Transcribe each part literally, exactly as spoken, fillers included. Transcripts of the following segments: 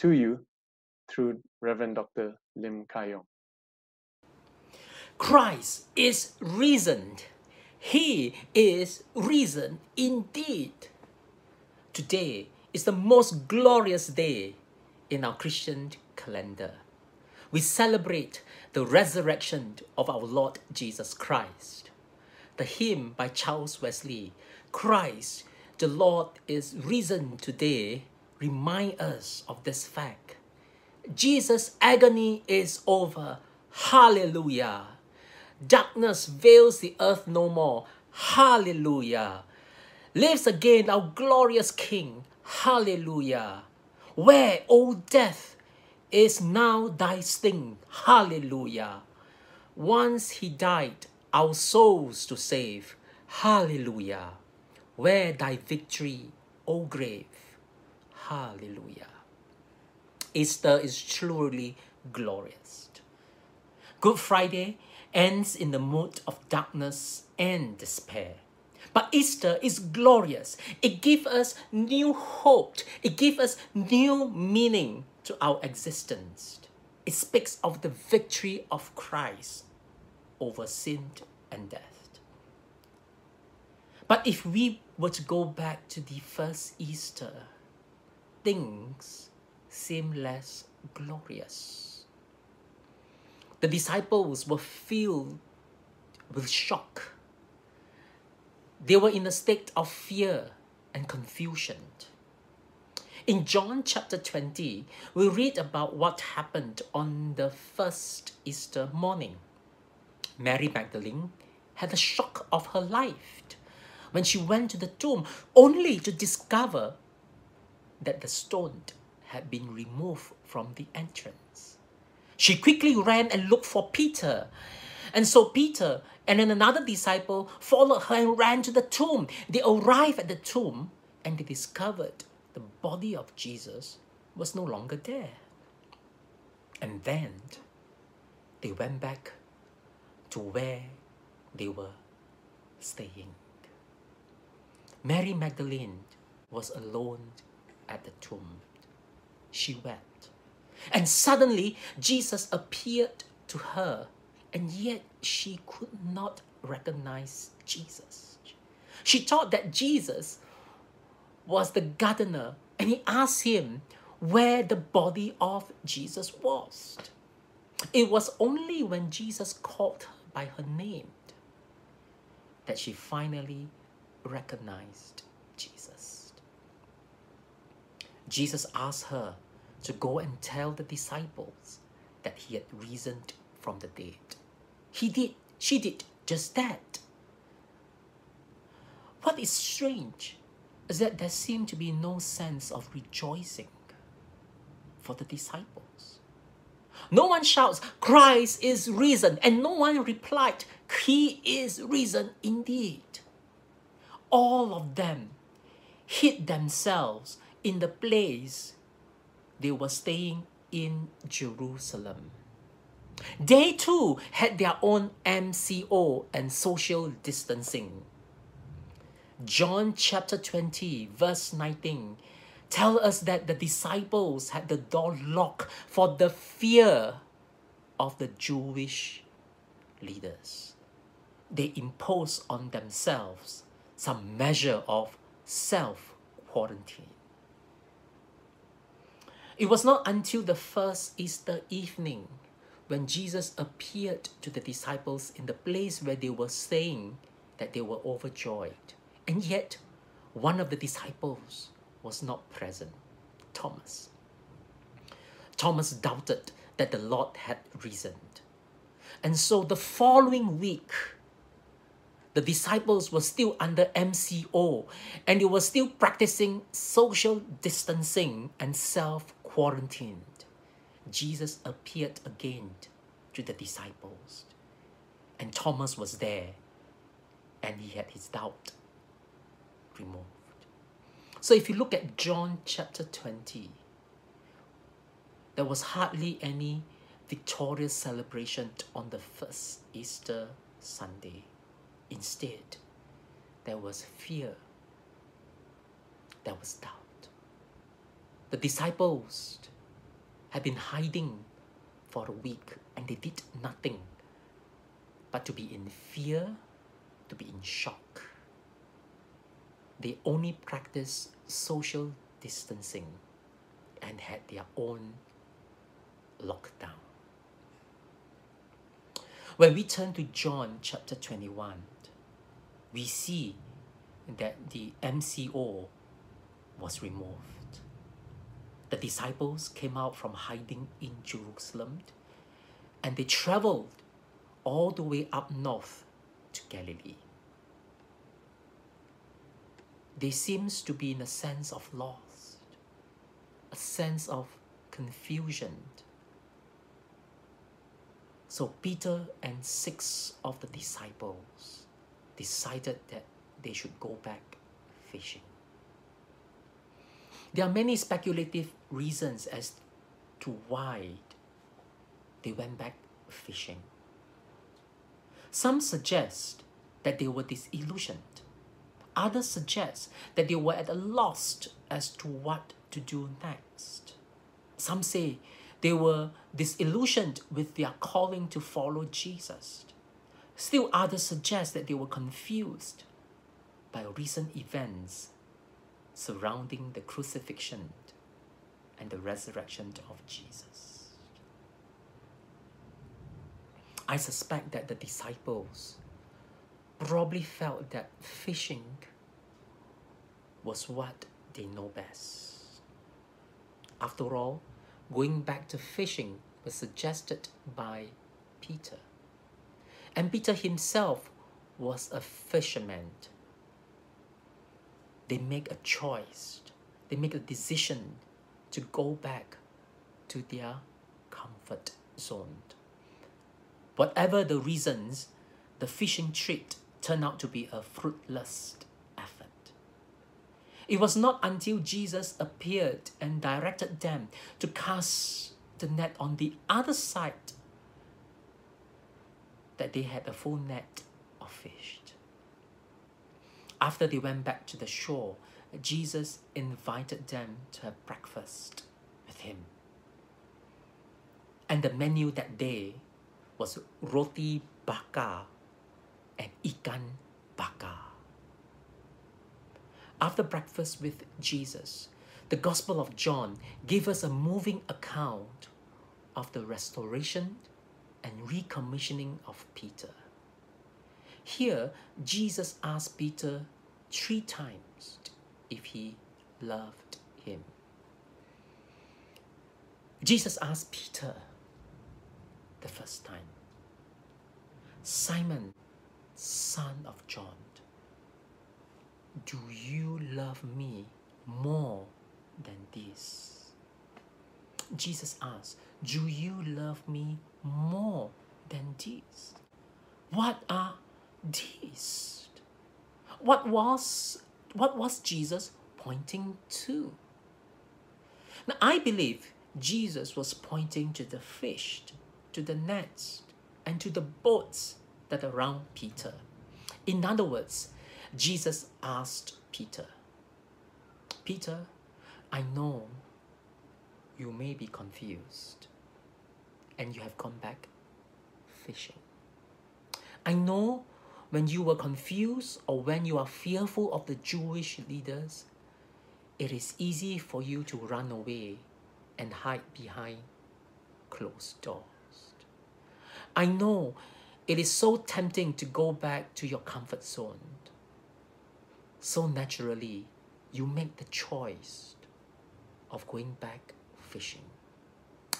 to you through Reverend Doctor Lim Kar Yong. Christ is risen. He is risen indeed. Today is the most glorious day in our Christian calendar. We celebrate the resurrection of our Lord Jesus Christ. The hymn by Charles Wesley, Christ, the Lord is risen today, reminds us of this fact. Jesus' agony is over. Hallelujah. Darkness veils the earth no more. Hallelujah. Lives again our glorious King. Hallelujah. Where, O death, is now thy sting? Hallelujah. Once he died, our souls to save. Hallelujah. Where thy victory, O grave? Hallelujah. Easter is truly glorious. Good Friday ends in the mood of darkness and despair. But Easter is glorious. It gives us new hope. It gives us new meaning to our existence. It speaks of the victory of Christ over sin and death. But if we were to go back to the first Easter, things seem less glorious. The disciples were filled with shock. They were in a state of fear and confusion. In John chapter twenty, we read about what happened on the first Easter morning. Mary Magdalene had a shock of her life when she went to the tomb, only to discover that the stone had been removed from the entrance. She quickly ran and looked for Peter. And so Peter and then another disciple followed her and ran to the tomb. They arrived at the tomb and they discovered the body of Jesus was no longer there. And then they went back to where they were staying. Mary Magdalene was alone at the tomb. She wept. And suddenly Jesus appeared to her, and yet she could not recognize Jesus. She thought that Jesus was the gardener, and he asked him where the body of Jesus was. It was only when Jesus called her by her name that she finally recognized Jesus. Jesus asked her to go and tell the disciples that he had risen from the dead. He did, she did just that. What is strange is that there seemed to be no sense of rejoicing for the disciples. No one shouts, Christ is risen, and no one replied, he is risen indeed. All of them hid themselves in the place they were staying in Jerusalem. They too had their own M C O and social distancing. John chapter twenty verse nineteen tells us that the disciples had the door locked for the fear of the Jewish leaders. They imposed on themselves some measure of self-quarantine. It was not until the first Easter evening when Jesus appeared to the disciples in the place where they were staying that they were overjoyed. And yet, one of the disciples was not present, Thomas. Thomas doubted that the Lord had risen. And so the following week, the disciples were still under M C O and they were still practicing social distancing and self-quarantine. Jesus appeared again to the disciples, and Thomas was there, and he had his doubt removed. So if you look at John chapter twenty, there was hardly any victorious celebration on the first Easter Sunday. Instead, there was fear, there was doubt. The disciples had been hiding for a week, and they did nothing but to be in fear, to be in shock. They only practiced social distancing and had their own lockdown. When we turn to John chapter twenty-one, we see that the M C O was removed. The disciples came out from hiding in Jerusalem, and they traveled all the way up north to Galilee. They seems to be in a sense of loss, a sense of confusion. So Peter and six of the disciples decided that they should go back fishing. There are many speculative reasons as to why they went back fishing. Some suggest that they were disillusioned. Others suggest that they were at a loss as to what to do next. Some say they were disillusioned with their calling to follow Jesus. Still others suggest that they were confused by recent events surrounding the crucifixion and the resurrection of Jesus. I suspect that the disciples probably felt that fishing was what they know best. After all, going back to fishing was suggested by Peter. And Peter himself was a fisherman. They make a choice, they make a decision to go back to their comfort zone. Whatever the reasons, the fishing trip turned out to be a fruitless effort. It was not until Jesus appeared and directed them to cast the net on the other side that they had a full net of fish. After they went back to the shore, Jesus invited them to have breakfast with him. And the menu that day was roti bakar and ikan bakar. After breakfast with Jesus, the Gospel of John gave us a moving account of the restoration and recommissioning of Peter. Here, Jesus asked Peter three times if he loved him. Jesus asked Peter the first time, "Simon, son of John, do you love me more than this?" Jesus asked, "Do you love me more than this?" What are This. What was, what was Jesus pointing to? Now, I believe Jesus was pointing to the fish, to the nets, and to the boats that are around Peter. In other words, Jesus asked Peter, "Peter, I know you may be confused, and you have gone back fishing. I know when you were confused or when you are fearful of the Jewish leaders, it is easy for you to run away and hide behind closed doors. I know it is so tempting to go back to your comfort zone. So naturally, you make the choice of going back fishing.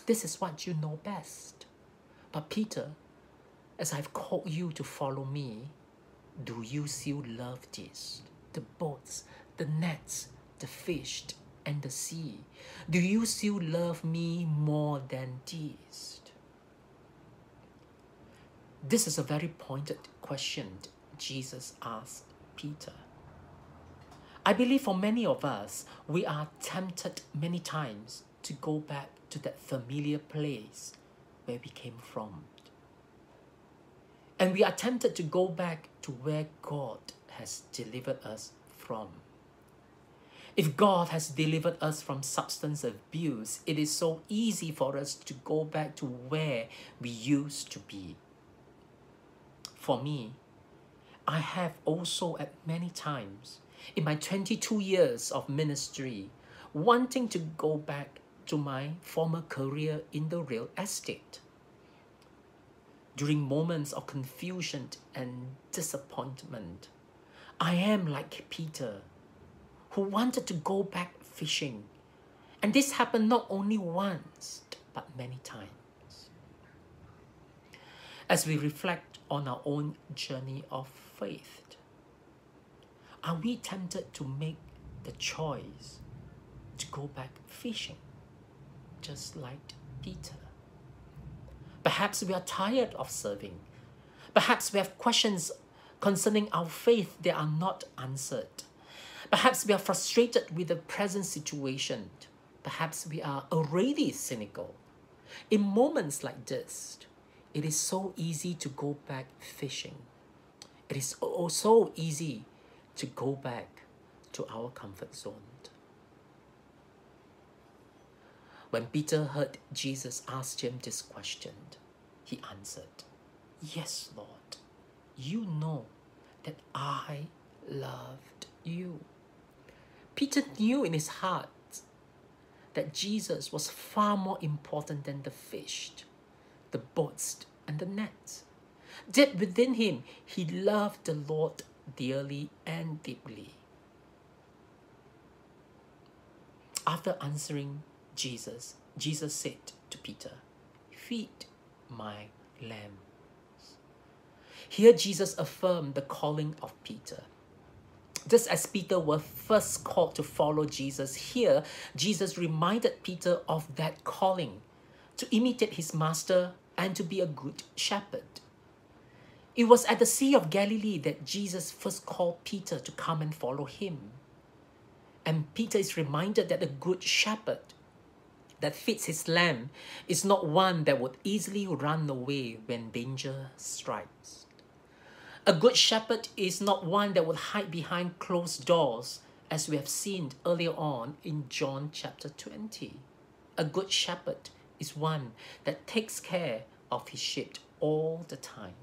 This is what you know best. But Peter, as I've called you to follow me, do you still love this? The boats, the nets, the fish, and the sea. Do you still love me more than this?" This is a very pointed question Jesus asked Peter. I believe for many of us, we are tempted many times to go back to that familiar place where we came from. And we are tempted to go back to where God has delivered us from. If God has delivered us from substance abuse, it is so easy for us to go back to where we used to be. For me, I have also at many times in my twenty-two years of ministry wanting to go back to my former career in the real estate. During moments of confusion and disappointment, I am like Peter, who wanted to go back fishing. And this happened not only once, but many times. As we reflect on our own journey of faith, are we tempted to make the choice to go back fishing, just like Peter? Perhaps we are tired of serving. Perhaps we have questions concerning our faith that are not answered. Perhaps we are frustrated with the present situation. Perhaps we are already cynical. In moments like this, it is so easy to go back fishing. It is so easy to go back to our comfort zone. When Peter heard Jesus asked him this question, he answered, "Yes, Lord, you know that I loved you." Peter knew in his heart that Jesus was far more important than the fish, the boats, and the nets. Deep within him, he loved the Lord dearly and deeply. After answering Jesus, Jesus said to Peter, "Feed my lambs." Here Jesus affirmed the calling of Peter. Just as Peter was first called to follow Jesus, here Jesus reminded Peter of that calling to imitate his master and to be a good shepherd. It was at the Sea of Galilee that Jesus first called Peter to come and follow him. And Peter is reminded that a good shepherd that feeds his lamb is not one that would easily run away when danger strikes. A good shepherd is not one that would hide behind closed doors, as we have seen earlier on in John chapter twenty. A good shepherd is one that takes care of his sheep all the time.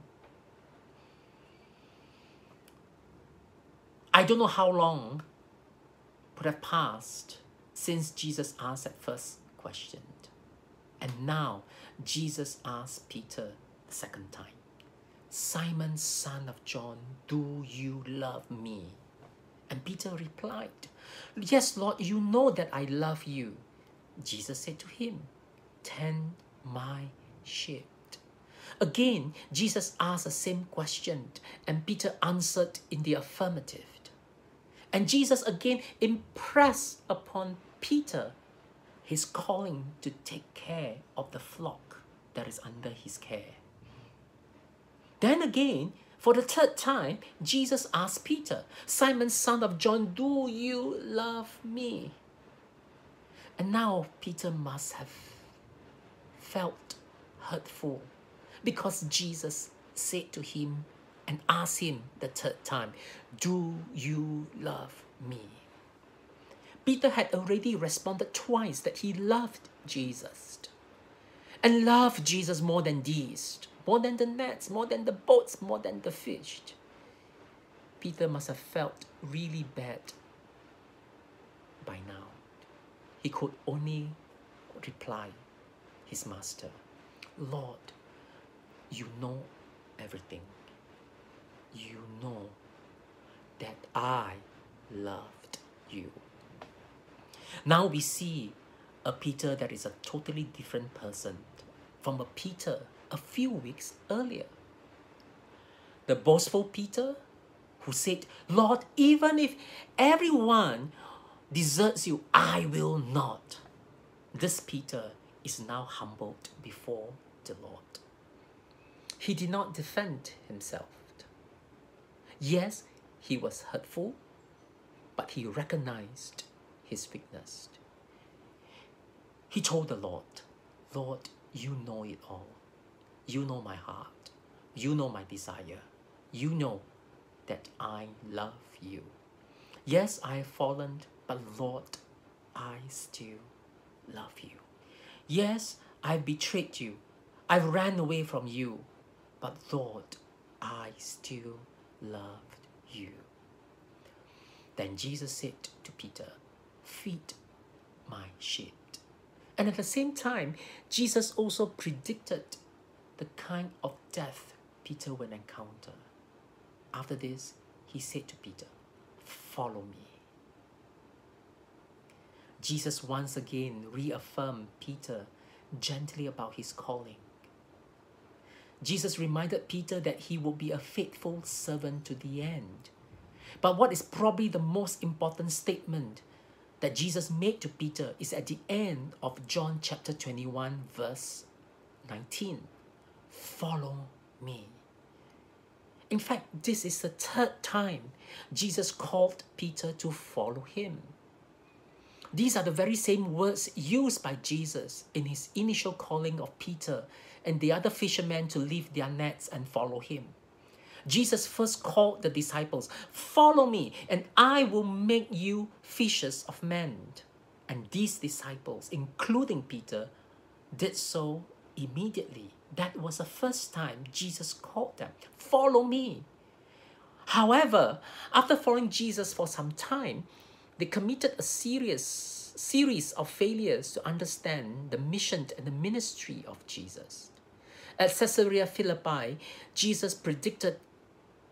I don't know how long would have passed since Jesus asked that first question. And now Jesus asked Peter the second time, "Simon, son of John, do you love me?" And Peter replied, "Yes, Lord, you know that I love you." Jesus said to him, "Tend my sheep." Again, Jesus asked the same question, and Peter answered in the affirmative. And Jesus again impressed upon Peter his calling to take care of the flock that is under his care. Then again, for the third time, Jesus asked Peter, "Simon, son of John, do you love me?" And now Peter must have felt hurtful, because Jesus said to him and asked him the third time, "Do you love me?" Peter had already responded twice that he loved Jesus, and loved Jesus more than these, more than the nets, more than the boats, more than the fish. Peter must have felt really bad by now. He could only reply his master, "Lord, you know everything. You know that I loved you." Now we see a Peter that is a totally different person from a Peter a few weeks earlier. The boastful Peter who said, "Lord, even if everyone deserts you, I will not." This Peter is now humbled before the Lord. He did not defend himself. Yes, he was hurtful, but he recognized his weakness. He told the Lord, "Lord, you know it all. You know my heart. You know my desire. You know that I love you. Yes, I have fallen but Lord, I still love you. Yes, I betrayed you. I ran away from you, but Lord, I still loved you. Then Jesus said to Peter, feed my sheep. And at the same time, Jesus also predicted the kind of death Peter will encounter. After this, he said to Peter, follow me. Jesus once again reaffirmed Peter gently about his calling. Jesus reminded Peter that he would be a faithful servant to the end. But what is probably the most important statement that Jesus made to Peter is at the end of John chapter twenty-one, verse nineteen. Follow me. In fact, this is the third time Jesus called Peter to follow him. These are the very same words used by Jesus in his initial calling of Peter and the other fishermen to leave their nets and follow him. Jesus first called the disciples, follow me and I will make you fishers of men. And these disciples, including Peter, did so immediately. That was the first time Jesus called them, follow me. However, after following Jesus for some time, they committed a serious series of failures to understand the mission and the ministry of Jesus. At Caesarea Philippi, Jesus predicted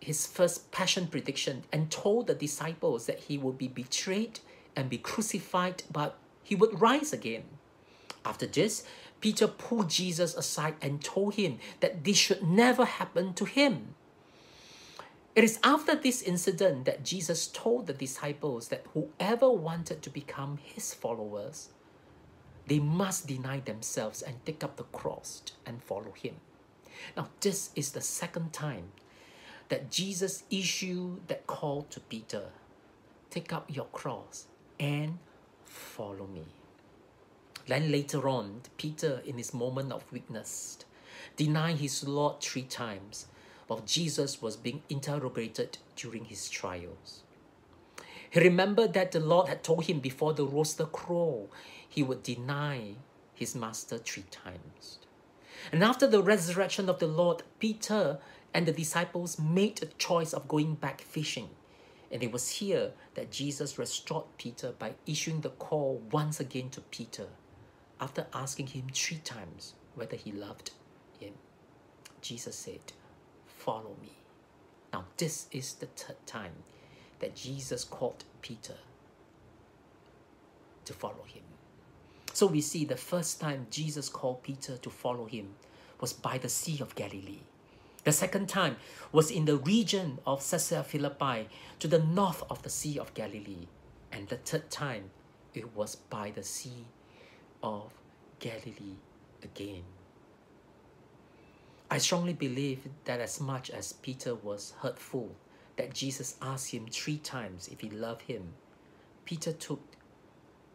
his first passion prediction and told the disciples that he would be betrayed and be crucified, but he would rise again. After this, Peter pulled Jesus aside and told him that this should never happen to him. It is after this incident that Jesus told the disciples that whoever wanted to become his followers, they must deny themselves and take up the cross and follow him. Now, this is the second time that Jesus issued that call to Peter, take up your cross and follow me. Then later on, Peter, in his moment of weakness, denied his Lord three times while Jesus was being interrogated during his trials. He remembered that the Lord had told him before the rooster crowed, he would deny his master three times. And after the resurrection of the Lord, Peter and the disciples made a choice of going back fishing. And it was here that Jesus restored Peter by issuing the call once again to Peter after asking him three times whether he loved him. Jesus said, follow me. Now, this is the third time that Jesus called Peter to follow him. So we see the first time Jesus called Peter to follow him was by the Sea of Galilee. The second time was in the region of Caesarea Philippi to the north of the Sea of Galilee. And the third time, it was by the Sea of Galilee again. I strongly believe that as much as Peter was hurtful, that Jesus asked him three times if he loved him, Peter took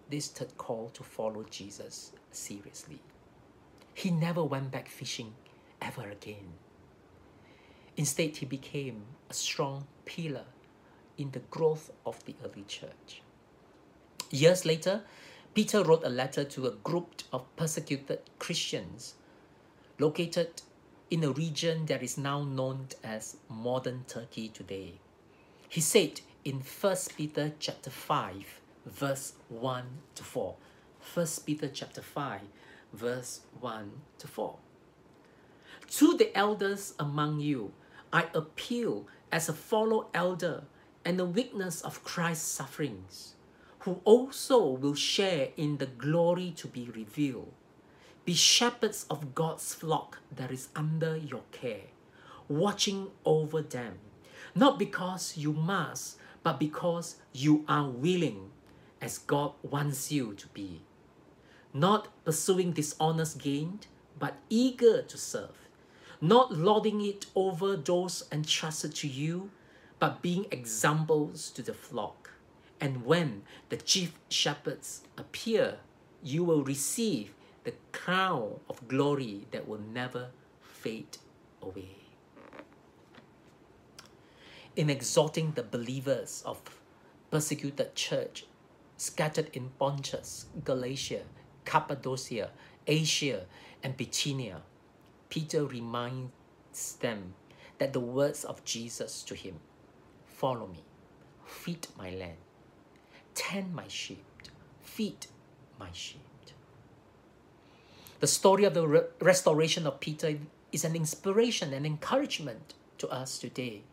this third call to follow Jesus seriously. He never went back fishing ever again. Instead, he became a strong pillar in the growth of the early church. Years later, Peter wrote a letter to a group of persecuted Christians located in a region that is now known as modern Turkey today. He said in First Peter chapter five, verse one to four. First Peter chapter five, verse one to four. To the elders among you, I appeal as a fellow elder and a witness of Christ's sufferings, who also will share in the glory to be revealed. Be shepherds of God's flock that is under your care, watching over them, not because you must, but because you are willing, as God wants you to be. Not pursuing dishonest gain, but eager to serve. Not lording it over those entrusted to you, but being examples to the flock. And when the chief shepherds appear, you will receive the crown of glory that will never fade away. In exhorting the believers of persecuted church scattered in Pontus, Galatia, Cappadocia, Asia, and Bithynia. Peter reminds them that the words of Jesus to him, "Follow me, feed my lamb, tend my sheep, feed my sheep." The story of the re restoration of Peter is an inspiration and encouragement to us today.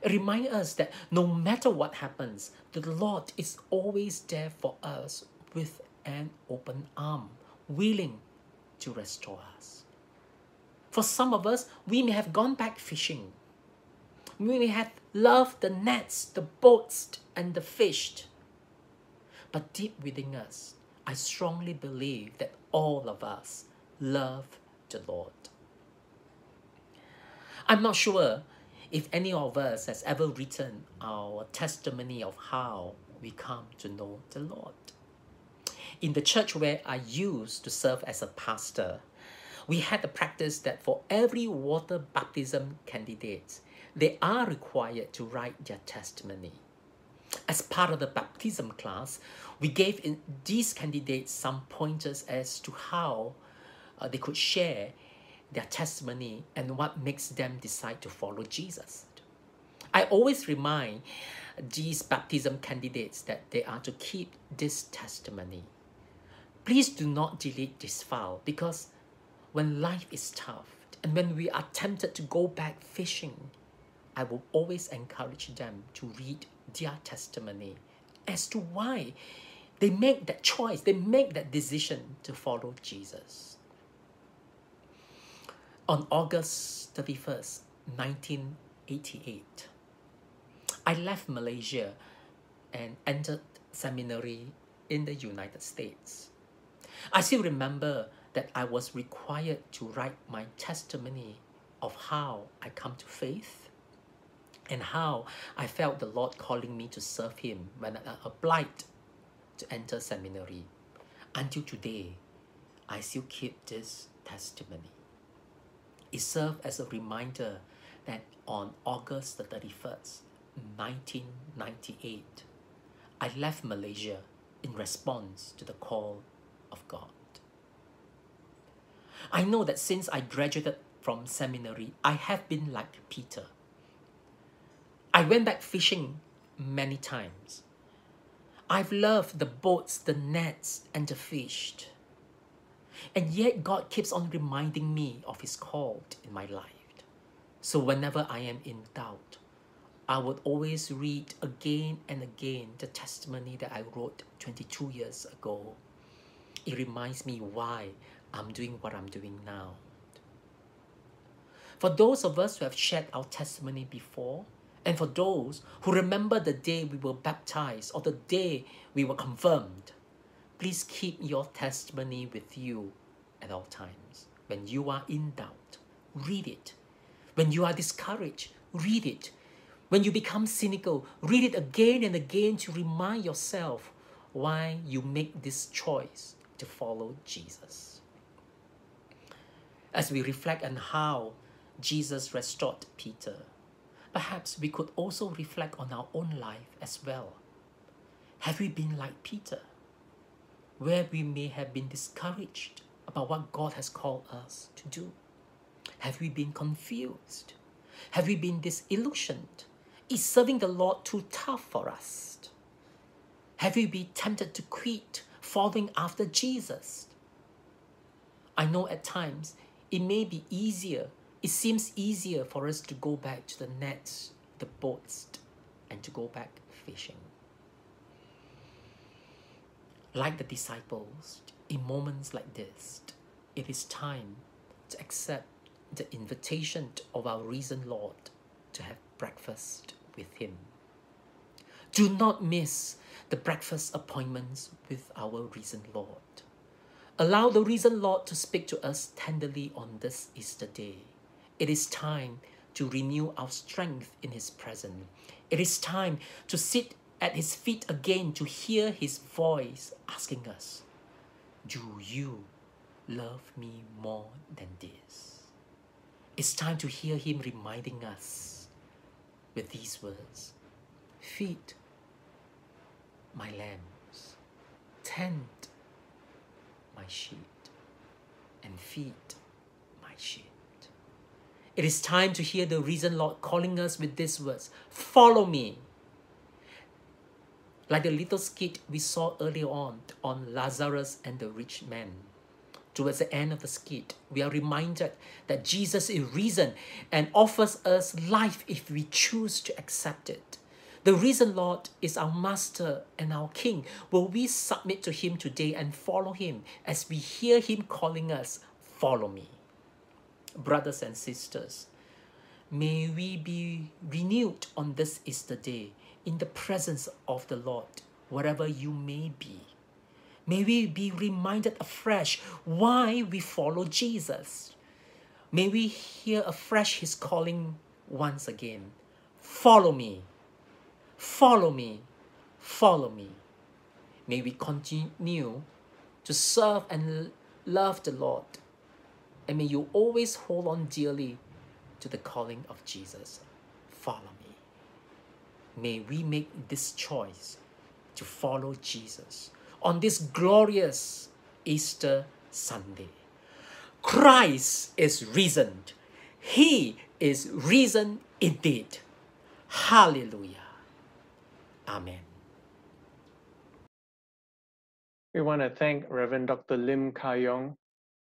It reminds us that no matter what happens, the Lord is always there for us with an open arm, willing to restore us. For some of us, we may have gone back fishing. We may have loved the nets, the boats, and the fish. But deep within us, I strongly believe that all of us love the Lord. I'm not sure if any of us has ever written our testimony of how we come to know the Lord. In the church where I used to serve as a pastor, we had a practice that for every water baptism candidate, they are required to write their testimony. As part of the baptism class, we gave in these candidates some pointers as to how uh, they could share their testimony and what makes them decide to follow Jesus. I always remind these baptism candidates that they are to keep this testimony. Please do not delete this file, because when life is tough and when we are tempted to go back fishing, I will always encourage them to read their testimony as to why they make that choice, they make that decision to follow Jesus. On August thirty-first, nineteen eighty-eight, I left Malaysia and entered seminary in the United States. I still remember that I was required to write my testimony of how I come to faith and how I felt the Lord calling me to serve Him when I applied to enter seminary. Until today, I still keep this testimony. It served as a reminder that on August the thirty-first, nineteen ninety-eight, I left Malaysia in response to the call of God. I know that since I graduated from seminary, I have been like Peter. I went back fishing many times. I've loved the boats, the nets, and the fish. And yet God keeps on reminding me of His call in my life. So whenever I am in doubt, I would always read again and again the testimony that I wrote twenty-two years ago. It reminds me why I'm doing what I'm doing now. For those of us who have shared our testimony before, and for those who remember the day we were baptized or the day we were confirmed, please keep your testimony with you at all times. When you are in doubt, read it. When you are discouraged, read it. When you become cynical, read it again and again to remind yourself why you make this choice to follow Jesus. As we reflect on how Jesus restored Peter, perhaps we could also reflect on our own life as well. Have we been like Peter, where we may have been discouraged about what God has called us to do? Have we been confused? Have we been disillusioned? Is serving the Lord too tough for us? Have we been tempted to quit following after Jesus? I know at times it may be easier, it seems easier for us to go back to the nets, the boats, and to go back fishing. Like the disciples, in moments like this, it is time to accept the invitation of our risen Lord to have breakfast with Him. Do not miss the breakfast appointments with our risen Lord. Allow the risen Lord to speak to us tenderly on this Easter day. It is time to renew our strength in His presence. It is time to sit at His feet again to hear His voice asking us, "Do you love me more than this?" It's time to hear Him reminding us with these words, "Feed my lambs, tend my sheep and feed my sheep. It is time to hear the reason Lord calling us with these words. Follow me. Like the little skit we saw earlier on, on Lazarus and the rich man. Towards the end of the skit, we are reminded that Jesus is risen and offers us life if we choose to accept it. The risen Lord is our master and our king. Will we submit to him today and follow him as we hear him calling us, follow me? Brothers and sisters, may we be renewed on this Easter day in the presence of the Lord, wherever you may be. May we be reminded afresh why we follow Jesus. May we hear afresh his calling once again. Follow me. Follow me. Follow me. May we continue to serve and love the Lord. And may you always hold on dearly to the calling of Jesus. Follow me. May we make this choice to follow Jesus on this glorious Easter Sunday. Christ is risen. He is risen indeed. Hallelujah. Amen. We want to thank Reverend Doctor Lim Kar Yong